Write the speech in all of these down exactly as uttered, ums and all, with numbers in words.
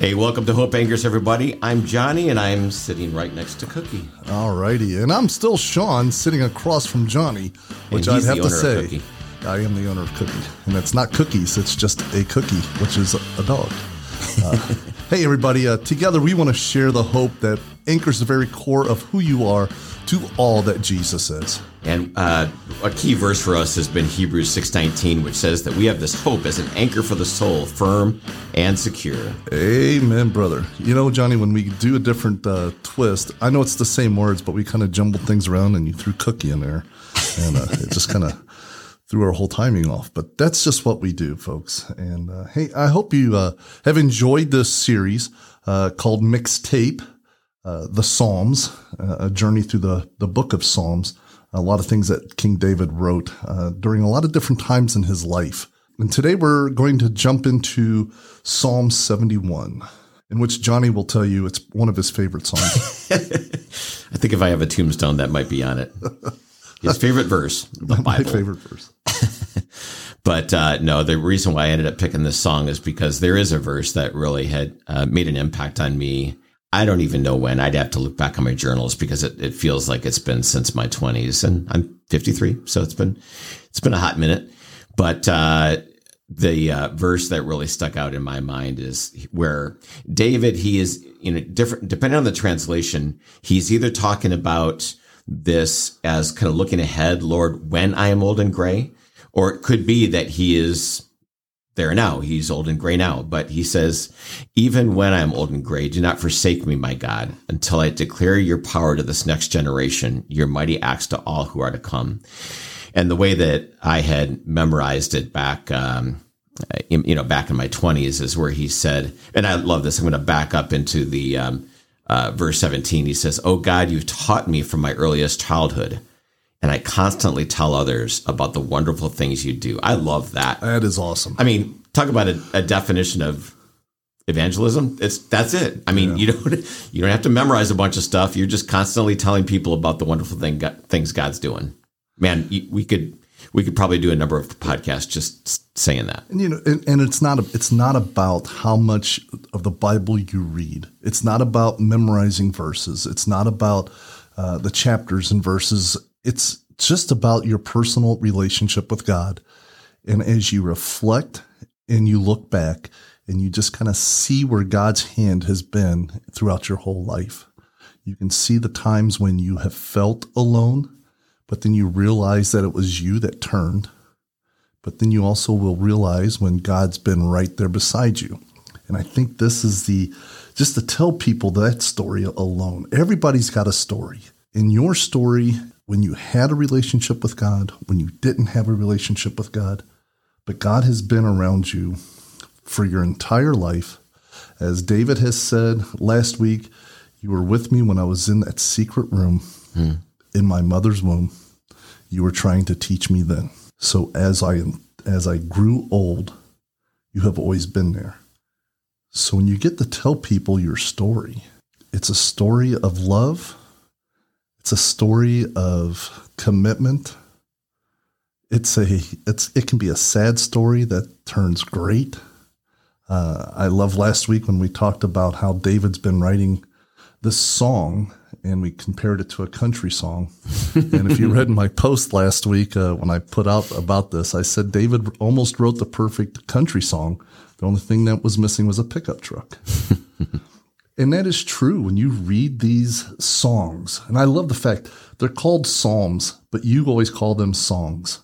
Hey, welcome to Hope Anchors, everybody. I'm Johnny, and I'm sitting right next to Cookie. All righty. And I'm still Sean, sitting across from Johnny, which I'd have to say, I am the owner of Cookie. And that's not cookies. It's just a cookie, which is a dog. Uh, hey, everybody. Uh, together, we want to share the hope that anchors the very core of who you are to all that Jesus is. And uh, a key verse for us has been Hebrews six nineteen, which says that we have this hope as an anchor for the soul, firm and secure. Amen, brother. You know, Johnny, when we do a different uh, twist, I know it's the same words, but we kind of jumbled things around and you threw cookie in there. And uh, it just kind of threw our whole timing off. But that's just what we do, folks. And uh, hey, I hope you uh, have enjoyed this series uh, called Mixtape, uh, The Psalms, uh, a journey through the, the book of Psalms. A lot of things that King David wrote uh, during a lot of different times in his life. And today we're going to jump into Psalm seventy-one, in which Johnny will tell you it's one of his favorite songs. I think if I have a tombstone, that might be on it. His favorite verse, the Bible. My favorite verse. But uh, no, the reason why I ended up picking this song is because there is a verse that really had uh, made an impact on me. I don't even know when. I'd have to look back on my journals because it, it feels like it's been since my twenties, and I'm fifty-three, so it's been it's been a hot minute. But uh, the uh, verse that really stuck out in my mind is where David, he is, you know, different depending on the translation. He's either talking about this as kind of looking ahead, Lord, when I am old and gray, or it could be that he is there now. He's old and gray now, but he says, even when I'm old and gray, do not forsake me, my God, until I declare your power to this next generation, your mighty acts to all who are to come. And the way that I had memorized it back, um, in, you know, back in my twenties is where he said, and I love this. I'm going to back up into the, um, uh, verse seventeen. He says, oh God, you've taught me from my earliest childhood. And I constantly tell others about the wonderful things you do. I love that. That is awesome. I mean, talk about a, a definition of evangelism. It's that's it. I mean, yeah. you don't you don't have to memorize a bunch of stuff. You're just constantly telling people about the wonderful thing God, things God's doing. Man, you, we could we could probably do a number of podcasts just saying that. And you know, and, and it's not a, it's not about how much of the Bible you read. It's not about memorizing verses. It's not about uh, the chapters and verses. It's just about your personal relationship with God. And as you reflect and you look back and you just kind of see where God's hand has been throughout your whole life, you can see the times when you have felt alone, but then you realize that it was you that turned. But then you also will realize when God's been right there beside you. And I think this is the, just to tell people that story alone. Everybody's got a story. In your story, when you had a relationship with God, when you didn't have a relationship with God, but God has been around you for your entire life. As David has said last week, you were with me when I was in that secret room hmm. in my mother's womb. You were trying to teach me then. So as I, as I grew old, you have always been there. So when you get to tell people your story, it's a story of love. It's a story of commitment. It's a it's it can be a sad story that turns great. Uh, I love last week when we talked about how David's been writing this song, and we compared it to a country song. And if you read my post last week uh, when I put out about this, I said David almost wrote the perfect country song. The only thing that was missing was a pickup truck. And that is true when you read these songs. And I love the fact they're called psalms, but you always call them songs.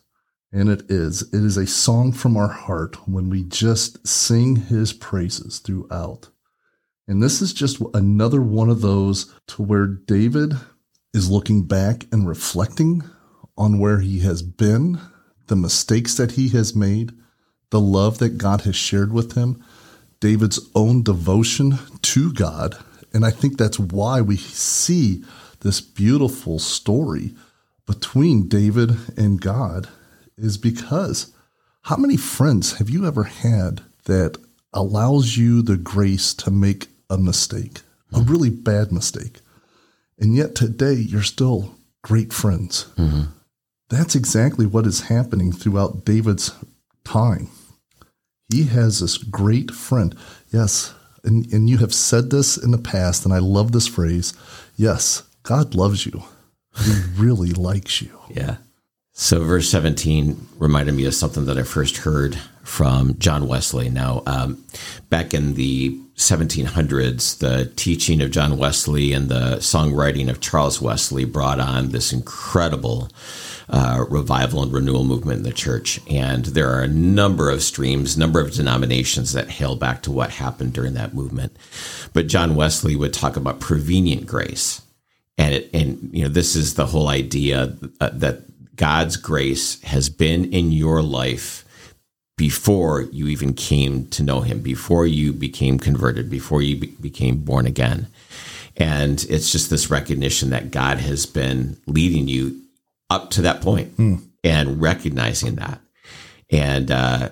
And it is. It is a song from our heart when we just sing his praises throughout. And this is just another one of those to where David is looking back and reflecting on where he has been, the mistakes that he has made, the love that God has shared with him, David's own devotion to God. And I think that's why we see this beautiful story between David and God, is because how many friends have you ever had that allows you the grace to make a mistake, mm-hmm. a really bad mistake? And yet today you're still great friends. Mm-hmm. That's exactly what is happening throughout David's time. He has this great friend. Yes, and, and you have said this in the past, and I love this phrase, yes, God loves you. He really likes you. Yeah. So verse seventeen reminded me of something that I first heard from John Wesley. Now, um, back in the seventeen hundreds, the teaching of John Wesley and the songwriting of Charles Wesley brought on this incredible uh, revival and renewal movement in the church. And there are a number of streams, number of denominations that hail back to what happened during that movement. But John Wesley would talk about prevenient grace. And, it, and you know, this is the whole idea uh, that God's grace has been in your life before you even came to know him, before you became converted, before you be- became born again. And it's just this recognition that God has been leading you up to that point mm. and recognizing that. And uh,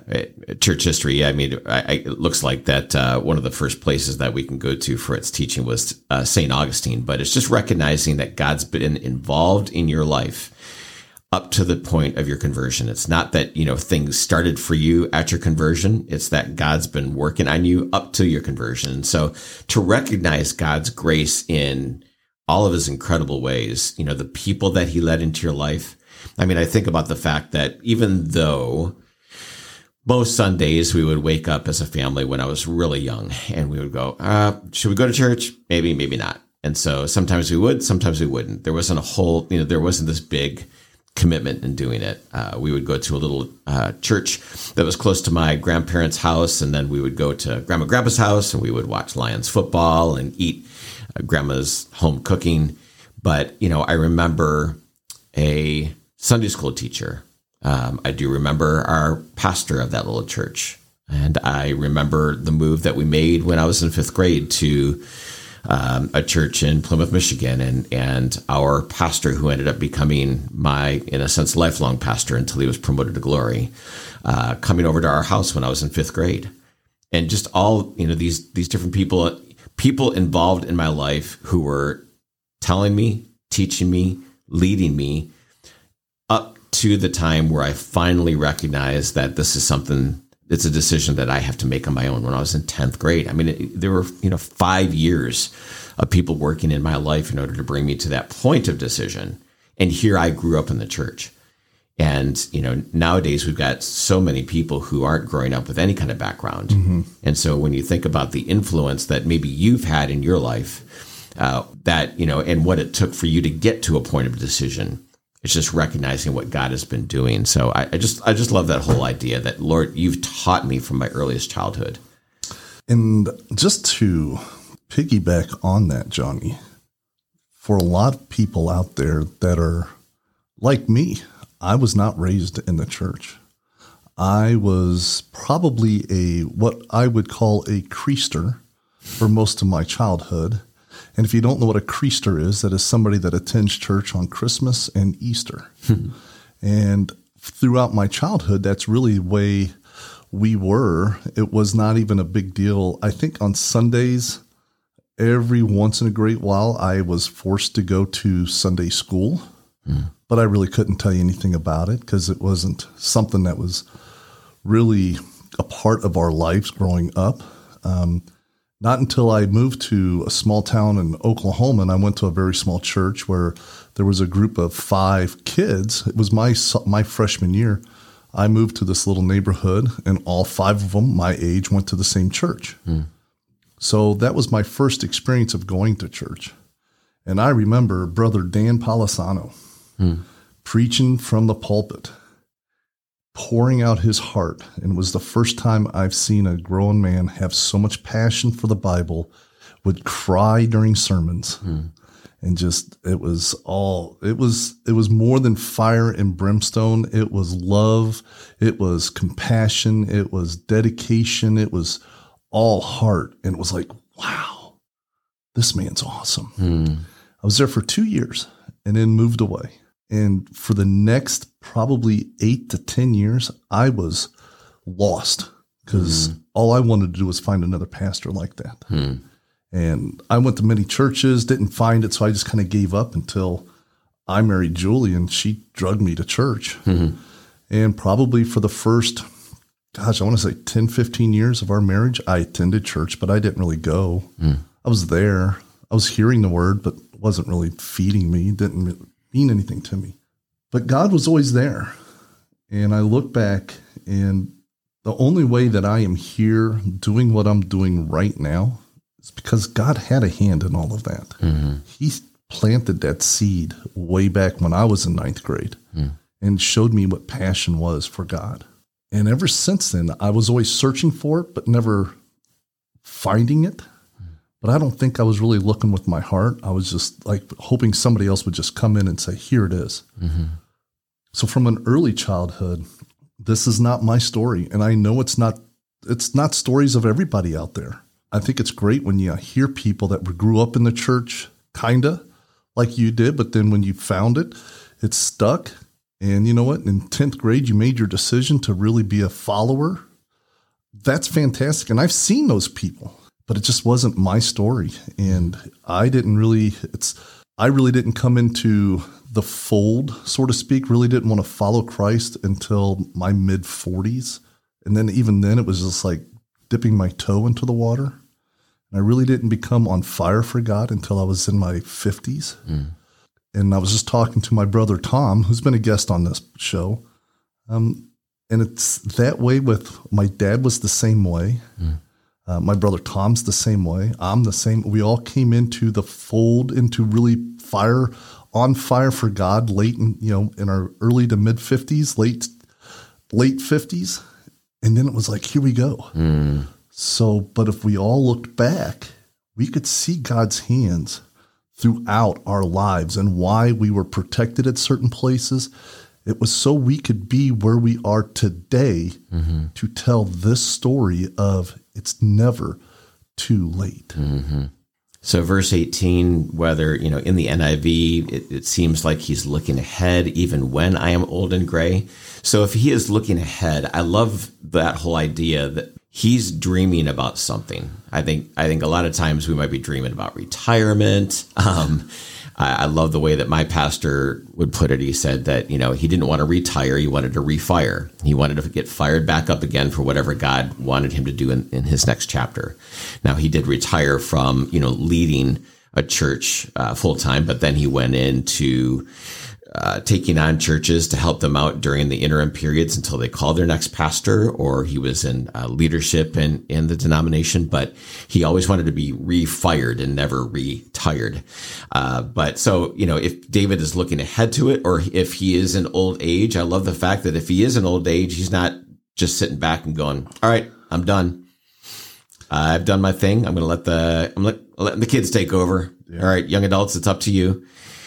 church history, I mean, I, I, it looks like that uh, one of the first places that we can go to for its teaching was uh, Saint Augustine. But it's just recognizing that God's been involved in your life up to the point of your conversion. It's not that, you know, things started for you at your conversion. It's that God's been working on you up to your conversion. So to recognize God's grace in all of his incredible ways, you know, the people that he led into your life. I mean, I think about the fact that even though most Sundays we would wake up as a family when I was really young and we would go, uh, should we go to church? Maybe, maybe not. And so sometimes we would, sometimes we wouldn't. There wasn't a whole, you know, there wasn't this big commitment in doing it. Uh, we would go to a little uh, church that was close to my grandparents' house, and then we would go to Grandma and Grandpa's house, and we would watch Lions football and eat uh, Grandma's home cooking. But, you know, I remember a Sunday school teacher. Um, I do remember our pastor of that little church. And I remember the move that we made when I was in fifth grade to Um, a church in Plymouth, Michigan, and and our pastor, who ended up becoming my, in a sense, lifelong pastor until he was promoted to glory, uh, coming over to our house when I was in fifth grade. And just all, you know, these these different people, people involved in my life who were telling me, teaching me, leading me up to the time where I finally recognized that this is something, it's a decision that I have to make on my own when I was in tenth grade. I mean, it, there were, you know, five years of people working in my life in order to bring me to that point of decision. And here I grew up in the church. And, you know, nowadays we've got so many people who aren't growing up with any kind of background. Mm-hmm. And so when you think about the influence that maybe you've had in your life, uh, that, you know, and what it took for you to get to a point of decision, it's just recognizing what God has been doing. So I, I just I just love that whole idea that, Lord, you've taught me from my earliest childhood. And just to piggyback on that, Johnny, for a lot of people out there that are like me, I was not raised in the church. I was probably a what I would call a creaster for most of my childhood. And if you don't know what a creaster is, that is somebody that attends church on Christmas and Easter. And throughout my childhood, that's really the way we were. It was not even a big deal. I think on Sundays, every once in a great while, I was forced to go to Sunday school. Mm. But I really couldn't tell you anything about it because it wasn't something that was really a part of our lives growing up. Um Not until I moved to a small town in Oklahoma, and I went to a very small church where there was a group of five kids. It was my my freshman year. I moved to this little neighborhood, and all five of them my age went to the same church. Mm. So that was my first experience of going to church. And I remember Brother Dan Palisano mm. preaching from the pulpit, pouring out his heart, and it was the first time I've seen a grown man have so much passion for the Bible, would cry during sermons. Mm. And just, it was all, it was, it was more than fire and brimstone. It was love. It was compassion. It was dedication. It was all heart. And it was like, wow, this man's awesome. Mm. I was there for two years and then moved away. And for the next probably eight to ten years, I was lost because mm. all I wanted to do was find another pastor like that. Mm. And I went to many churches, didn't find it. So I just kind of gave up until I married Julie and she drugged me to church. Mm-hmm. And probably for the first gosh, I want to say ten, fifteen years of our marriage, I attended church, but I didn't really go. Mm. I was there. I was hearing the word, but it wasn't really feeding me. It didn't mean anything to me. But God was always there. And I look back, and the only way that I am here doing what I'm doing right now is because God had a hand in all of that. Mm-hmm. He planted that seed way back when I was in ninth grade mm. and showed me what passion was for God. And ever since then, I was always searching for it, but never finding it. But I don't think I was really looking with my heart. I was just like hoping somebody else would just come in and say, here it is. Mm-hmm. So from an early childhood, this is not my story. And I know it's not, it's not stories of everybody out there. I think it's great when you hear people that grew up in the church, kind of like you did. But then when you found it, it stuck. And you know what? In tenth grade, you made your decision to really be a follower. That's fantastic. And I've seen those people. But it just wasn't my story. And I didn't really, it's, I really didn't come into the fold, so to speak, really didn't want to follow Christ until my mid forties. And then even then it was just like dipping my toe into the water. And I really didn't become on fire for God until I was in my fifties. Mm. And I was just talking to my brother, Tom, who's been a guest on this show. Um, and it's that way with my dad was the same way. Mm. Uh, my brother Tom's the same way. I'm the same. We all came into the fold, into really fire, on fire for God late in, you know, in our early to mid fifties, late, late fifties. And then it was like, here we go. Mm. So, but if we all looked back, we could see God's hands throughout our lives and why we were protected at certain places. It was so we could be where we are today mm-hmm. to tell this story of it's never too late. Mm-hmm. So verse eighteen, whether, you know, in the N I V, it, it seems like he's looking ahead even when I am old and gray. So if he is looking ahead, I love that whole idea that he's dreaming about something. I think, I think a lot of times we might be dreaming about retirement. Um, I, I love the way that my pastor would put it. He said that, you know, he didn't want to retire. He wanted to refire. He wanted to get fired back up again for whatever God wanted him to do in, in his next chapter. Now, he did retire from, you know, leading a church uh, full time, but then he went into Uh, taking on churches to help them out during the interim periods until they called their next pastor, or he was in uh, leadership in, in the denomination, but he always wanted to be refired and never retired. Uh, but so, you know, if David is looking ahead to it, or if he is in old age, I love the fact that if he is in old age, he's not just sitting back and going, all right, I'm done. Uh, I've done my thing. I'm going to let the, I'm let, letting the kids take over. Yeah. All right, young adults, it's up to you.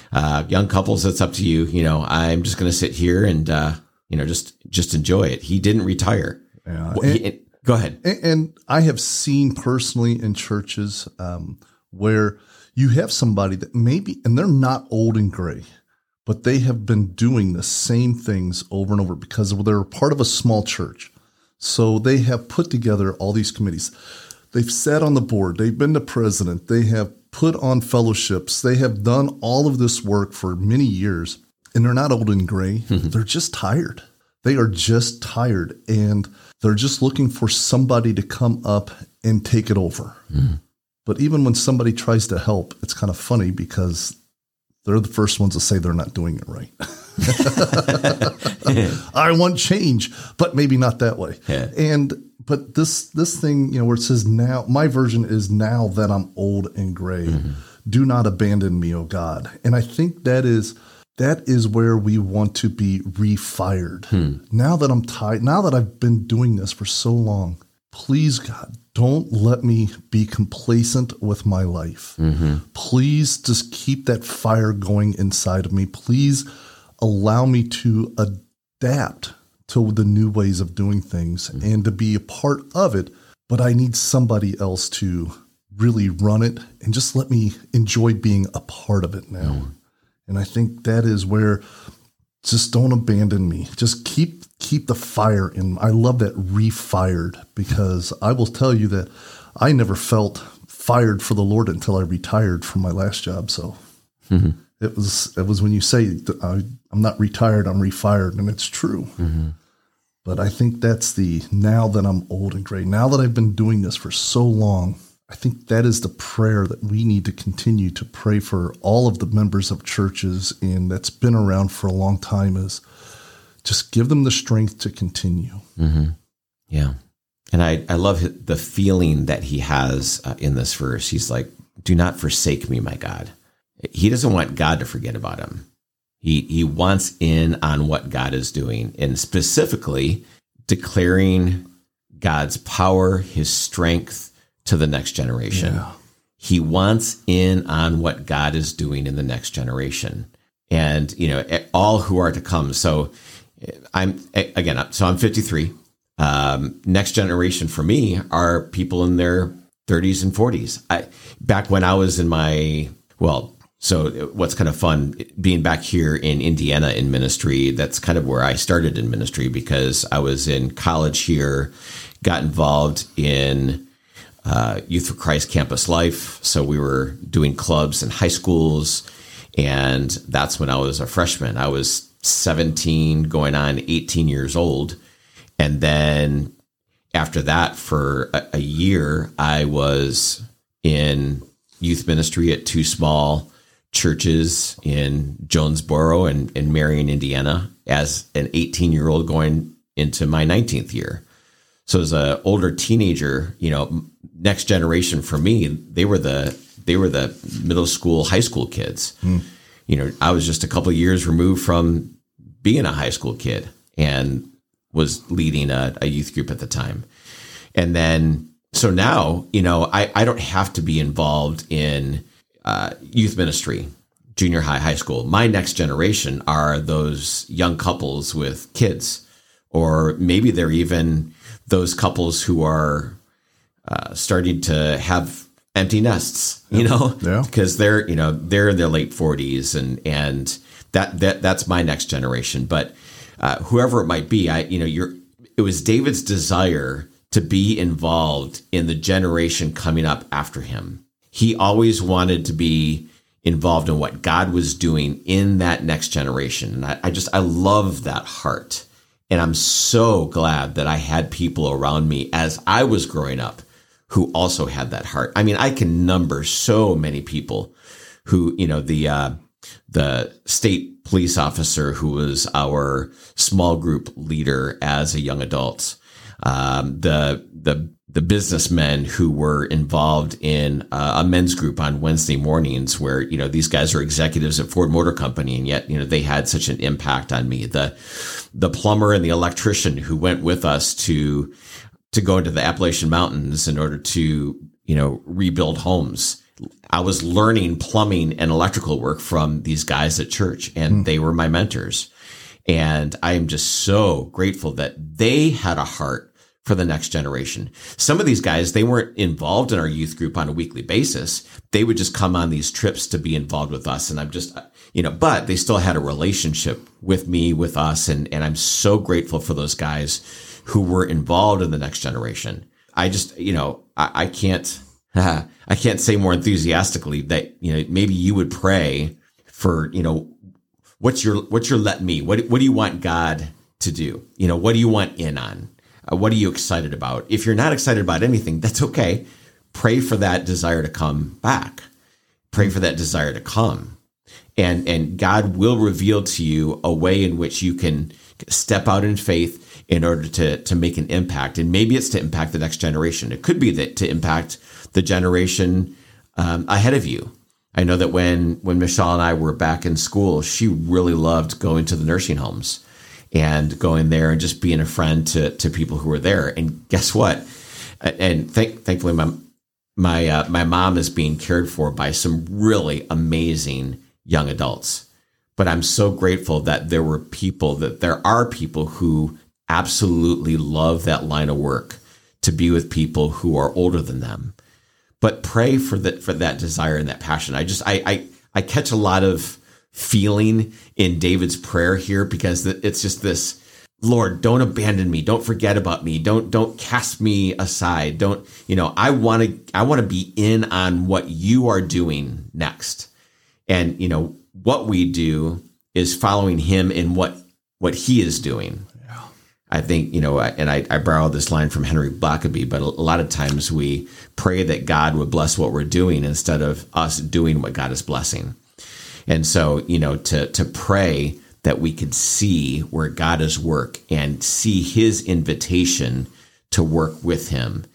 Uh, young couples, that's up to you. You know, I'm just going to sit here and, uh, you know, just, just enjoy it. He didn't retire. Yeah, and, he, and, go ahead. And, and I have seen personally in churches, um, where you have somebody that maybe, and they're not old and gray, but they have been doing the same things over and over because they're part of a small church. So they have put together all these committees. They've sat on the board. They've been the president. They have put on fellowships. They have done all of this work for many years, and they're not old and gray. Mm-hmm. They're just tired. They are just tired, and they're just looking for somebody to come up and take it over. Mm-hmm. But even when somebody tries to help, it's kind of funny because they're the first ones to say they're not doing it right. I want change, but maybe not that way. Yeah. And But this this thing, you know, where it says now, my version is now that I'm old and gray, mm-hmm. do not abandon me, O God. And I think that is that is where we want to be refired. Hmm. Now that I'm tired, now that I've been doing this for so long, please, God, don't let me be complacent with my life. Mm-hmm. Please just keep that fire going inside of me. Please allow me to adapt to the new ways of doing things mm-hmm. and to be a part of it. But I need somebody else to really run it and just let me enjoy being a part of it now. Mm-hmm. And I think that is where just don't abandon me. Just keep, keep the fire in. I love that refired, because I will tell you that I never felt fired for the Lord until I retired from my last job. So mm-hmm. It was it was when you say, I'm not retired, I'm refired, and it's true. Mm-hmm. But I think that's the, now that I'm old and gray, now that I've been doing this for so long, I think that is the prayer that we need to continue to pray for all of the members of churches, and that's been around for a long time, is just give them the strength to continue. Mm-hmm. Yeah. And I, I love the feeling that he has uh, in this verse. He's like, do not forsake me, my God. He doesn't want God to forget about him. He he wants in on what God is doing, and specifically declaring God's power, his strength, to the next generation. Yeah. He wants in on what God is doing in the next generation, and you know, all who are to come. So I'm again, so I'm fifty-three. Um, next generation for me are people in their thirties and forties. I, back when I was in my, well, so what's kind of fun being back here in Indiana in ministry, that's kind of where I started in ministry, because I was in college here, got involved in Uh, Youth for Christ campus life. So we were doing clubs in high schools, and that's when I was a freshman. I was seventeen going on eighteen years old. And then after that, for a, a year, I was in youth ministry at two small churches in Jonesboro and in Marion, Indiana, as an eighteen-year-old going into my nineteenth year. So as an older teenager, you know, next generation for me, they were the they were the middle school, high school kids. Mm. You know, I was just a couple of years removed from being a high school kid and was leading a, a youth group at the time. And then, so now, you know, I, I don't have to be involved in uh, youth ministry, junior high, high school. My next generation are those young couples with kids, or maybe they're even those couples who are uh, starting to have empty nests, you yeah. know, yeah. because they're, you know, they're in their late forties, and, and that, that, that's my next generation. But uh, whoever it might be, I, you know, you're, it was David's desire to be involved in the generation coming up after him. He always wanted to be involved in what God was doing in that next generation. And I, I just, I love that heart. And I'm so glad that I had people around me as I was growing up who also had that heart. I mean, I can number so many people who, you know, the uh, the state police officer who was our small group leader as a young adult, um, the the the businessmen who were involved in uh, a men's group on Wednesday mornings, where, you know, these guys are executives at Ford Motor Company, and yet, you know, they had such an impact on me. The, the plumber and the electrician who went with us to, to go into the Appalachian Mountains in order to, you know, rebuild homes. I was learning plumbing and electrical work from these guys at church, and mm. they were my mentors. And I am just so grateful that they had a heart for the next generation. Some of these guys, they weren't involved in our youth group on a weekly basis. They would just come on these trips to be involved with us. And I'm just, you know, but they still had a relationship with me, with us. And, and I'm so grateful for those guys who were involved in the next generation. I just, you know, I, I can't, I can't say more enthusiastically that, you know, maybe you would pray for, you know, what's your, what's your let me, what, what do you want God to do? You know, what do you want in on? What are you excited about? If you're not excited about anything, that's okay. Pray for that desire to come back. Pray for that desire to come. And, and God will reveal to you a way in which you can step out in faith in order to, to make an impact. And maybe it's to impact the next generation. It could be that to impact the generation um, ahead of you. I know that when, when Michelle and I were back in school, she really loved going to the nursing homes and going there and just being a friend to, to people who were there. And guess what? And thank, thankfully, my my uh, my mom is being cared for by some really amazing young adults. But I'm so grateful that there were people, that there are people who absolutely love that line of work, to be with people who are older than them. But pray for that for that desire and that passion. I just I I, I catch a lot of feeling in David's prayer here, because it's just this, Lord, don't abandon me. Don't forget about me. Don't, don't cast me aside. Don't, you know, I want to, I want to be in on what you are doing next. And, you know, what we do is following him in what, what he is doing. Yeah. I think, you know, and I, I borrowed this line from Henry Blackaby, but a lot of times we pray that God would bless what we're doing instead of us doing what God is blessing. And so, you know, to to pray that we could see where God is work and see his invitation to work with him.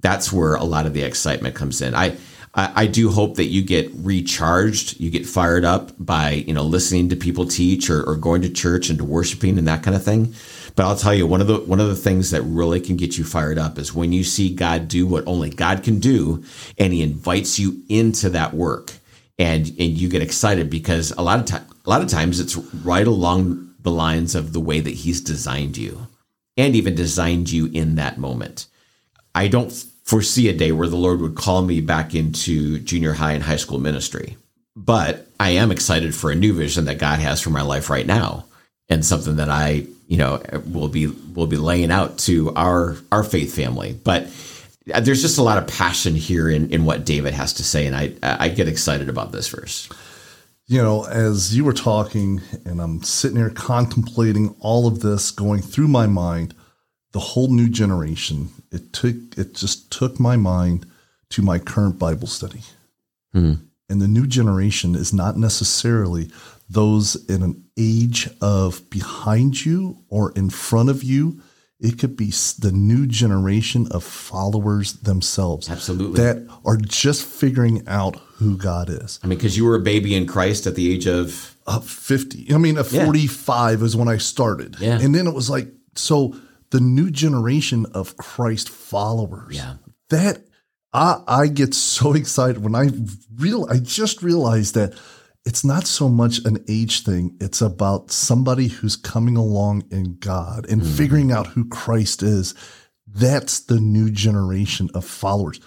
That's where a lot of the excitement comes in. I, I, I do hope that you get recharged, you get fired up by, you know, listening to people teach or, or going to church and to worshiping and that kind of thing. But I'll tell you, one of the one of the things that really can get you fired up is when you see God do what only God can do, and he invites you into that work, and and you get excited because a lot of time, a lot of times it's right along the lines of the way that he's designed you, and even designed you in that moment. I don't foresee a day where the Lord would call me back into junior high and high school ministry, but I am excited for a new vision that God has for my life right now, and something that I, you know, we'll be we'll be laying out to our our faith family. But there's just a lot of passion here in, in what David has to say, and I I get excited about this verse. You know, as you were talking, and I'm sitting here contemplating all of this going through my mind, the whole new generation. It took it just took my mind to my current Bible study, mm-hmm. and the new generation is not necessarily those in an age of behind you or in front of you. It could be the new generation of followers themselves. Absolutely. That are just figuring out who God is. I mean, because you were a baby in Christ at the age of uh, fifty. I mean, uh, yeah. forty-five is when I started. Yeah. And then it was like, so the new generation of Christ followers. Yeah. That I, I get so excited when I real I just realized that it's not so much an age thing. It's about somebody who's coming along in God and mm. figuring out who Christ is. That's the new generation of followers.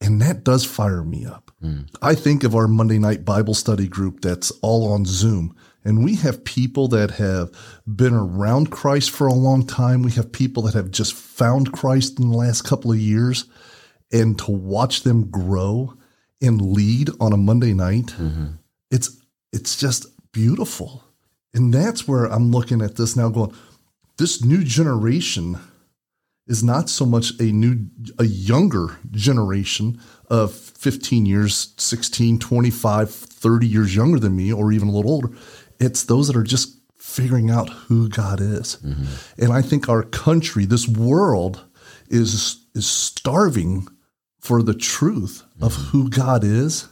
And that does fire me up. Mm. I think of our Monday night Bible study group that's all on Zoom. And we have people that have been around Christ for a long time. We have people that have just found Christ in the last couple of years. And to watch them grow and lead on a Monday night, mm-hmm. It's it's just beautiful. And that's where I'm looking at this now going, this new generation is not so much a new, a younger generation of fifteen years, sixteen, twenty-five, thirty years younger than me, or even a little older. It's those that are just figuring out who God is. Mm-hmm. And I think our country, this world is, is starving for the truth mm-hmm. of who God is.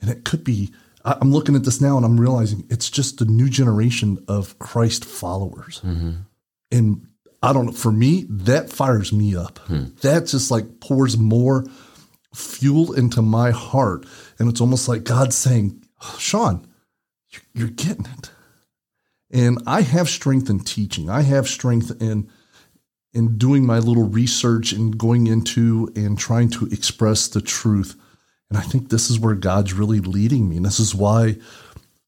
And it could be, I'm looking at this now and I'm realizing it's just the new generation of Christ followers. Mm-hmm. And I don't know, for me, that fires me up. Hmm. That just like pours more fuel into my heart. And it's almost like God saying, Sean, you're getting it. And I have strength in teaching. I have strength in in doing my little research and going into and trying to express the truth. And I think this is where God's really leading me. And this is why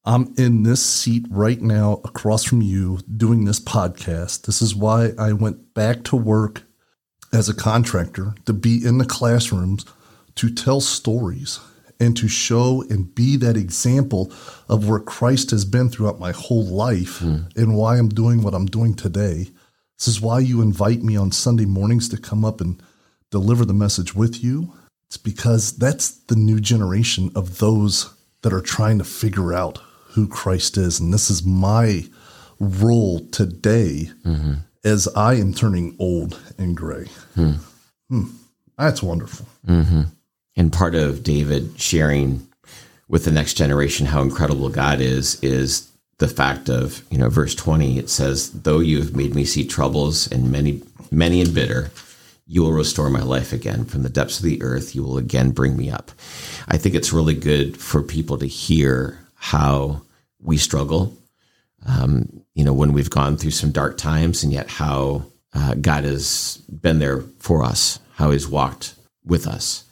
I'm in this seat right now across from you doing this podcast. This is why I went back to work as a contractor to be in the classrooms, to tell stories and to show and be that example of where Christ has been throughout my whole life mm. and why I'm doing what I'm doing today. This is why you invite me on Sunday mornings to come up and deliver the message with you. It's because that's the new generation of those that are trying to figure out who Christ is. And this is my role today mm-hmm. as I am turning old and gray. Mm. Mm. That's wonderful. Mm-hmm. And part of David sharing with the next generation how incredible God is, is the fact of, you know, verse twenty, it says, though you have made me see troubles and many, many and bitter, you will restore my life again from the depths of the earth. You will again bring me up. I think it's really good for people to hear how we struggle, um, you know, when we've gone through some dark times, and yet how uh, God has been there for us, how he's walked with us.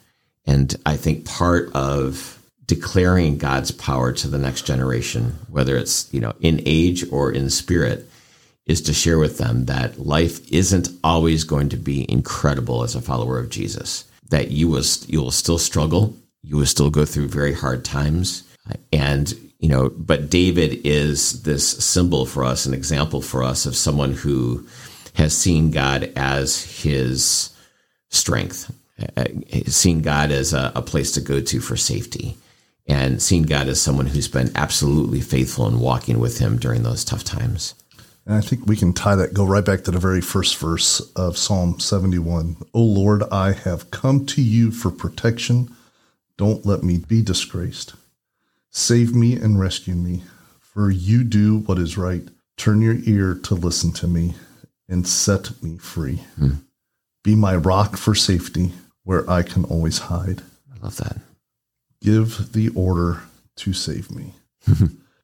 And I think part of declaring God's power to the next generation, whether it's, you know, in age or in spirit, is to share with them that life isn't always going to be incredible as a follower of Jesus, that you will, you will still struggle, you will still go through very hard times, and you know, but David is this symbol for us, an example for us of someone who has seen God as his strength, seen God as a, a place to go to for safety, and seen God as someone who's been absolutely faithful in walking with him during those tough times. And I think we can tie that, go right back to the very first verse of Psalm seventy-one. O Lord, I have come to you for protection. Don't let me be disgraced. Save me and rescue me, for you do what is right. Turn your ear to listen to me and set me free. Hmm. Be my rock for safety, where I can always hide. I love that. Give the order to save me.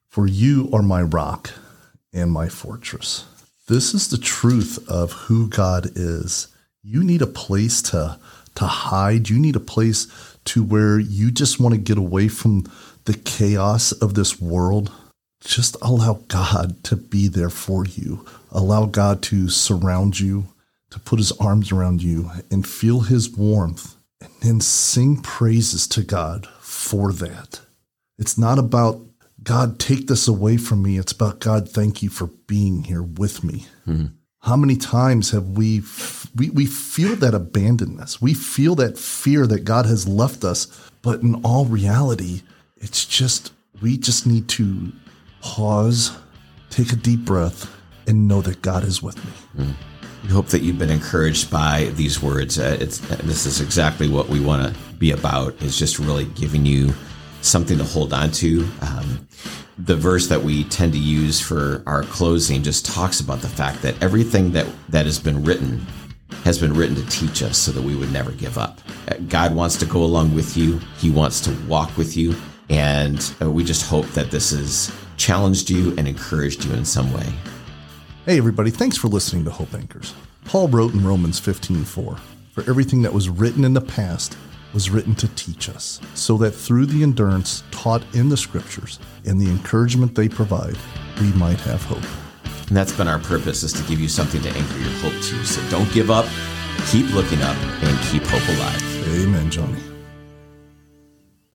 For you are my rock and my fortress. This is the truth of who God is. You need a place to, to hide. You need a place to where you just want to get away from the chaos of this world. Just allow God to be there for you. Allow God to surround you, to put his arms around you and feel his warmth, and then sing praises to God for that. It's not about, God, take this away from me. It's about, God, thank you for being here with me. Mm-hmm. How many times have we, we, we feel that abandonedness. We feel that fear that God has left us. But in all reality, it's just, we just need to pause, take a deep breath, and know that God is with me. Mm-hmm. We hope that you've been encouraged by these words. Uh, it's, this is exactly what we want to be about, is just really giving you something to hold on to. Um, the verse that we tend to use for our closing just talks about the fact that everything that, that has been written has been written to teach us so that we would never give up. God wants to go along with you. He wants to walk with you. And uh, we just hope that this has challenged you and encouraged you in some way. Hey everybody, thanks for listening to Hope Anchors. Paul wrote in Romans fifteen four, for everything that was written in the past was written to teach us, so that through the endurance taught in the scriptures and the encouragement they provide, we might have hope. And that's been our purpose, is to give you something to anchor your hope to. So don't give up, keep looking up, and keep hope alive. Amen, Johnny.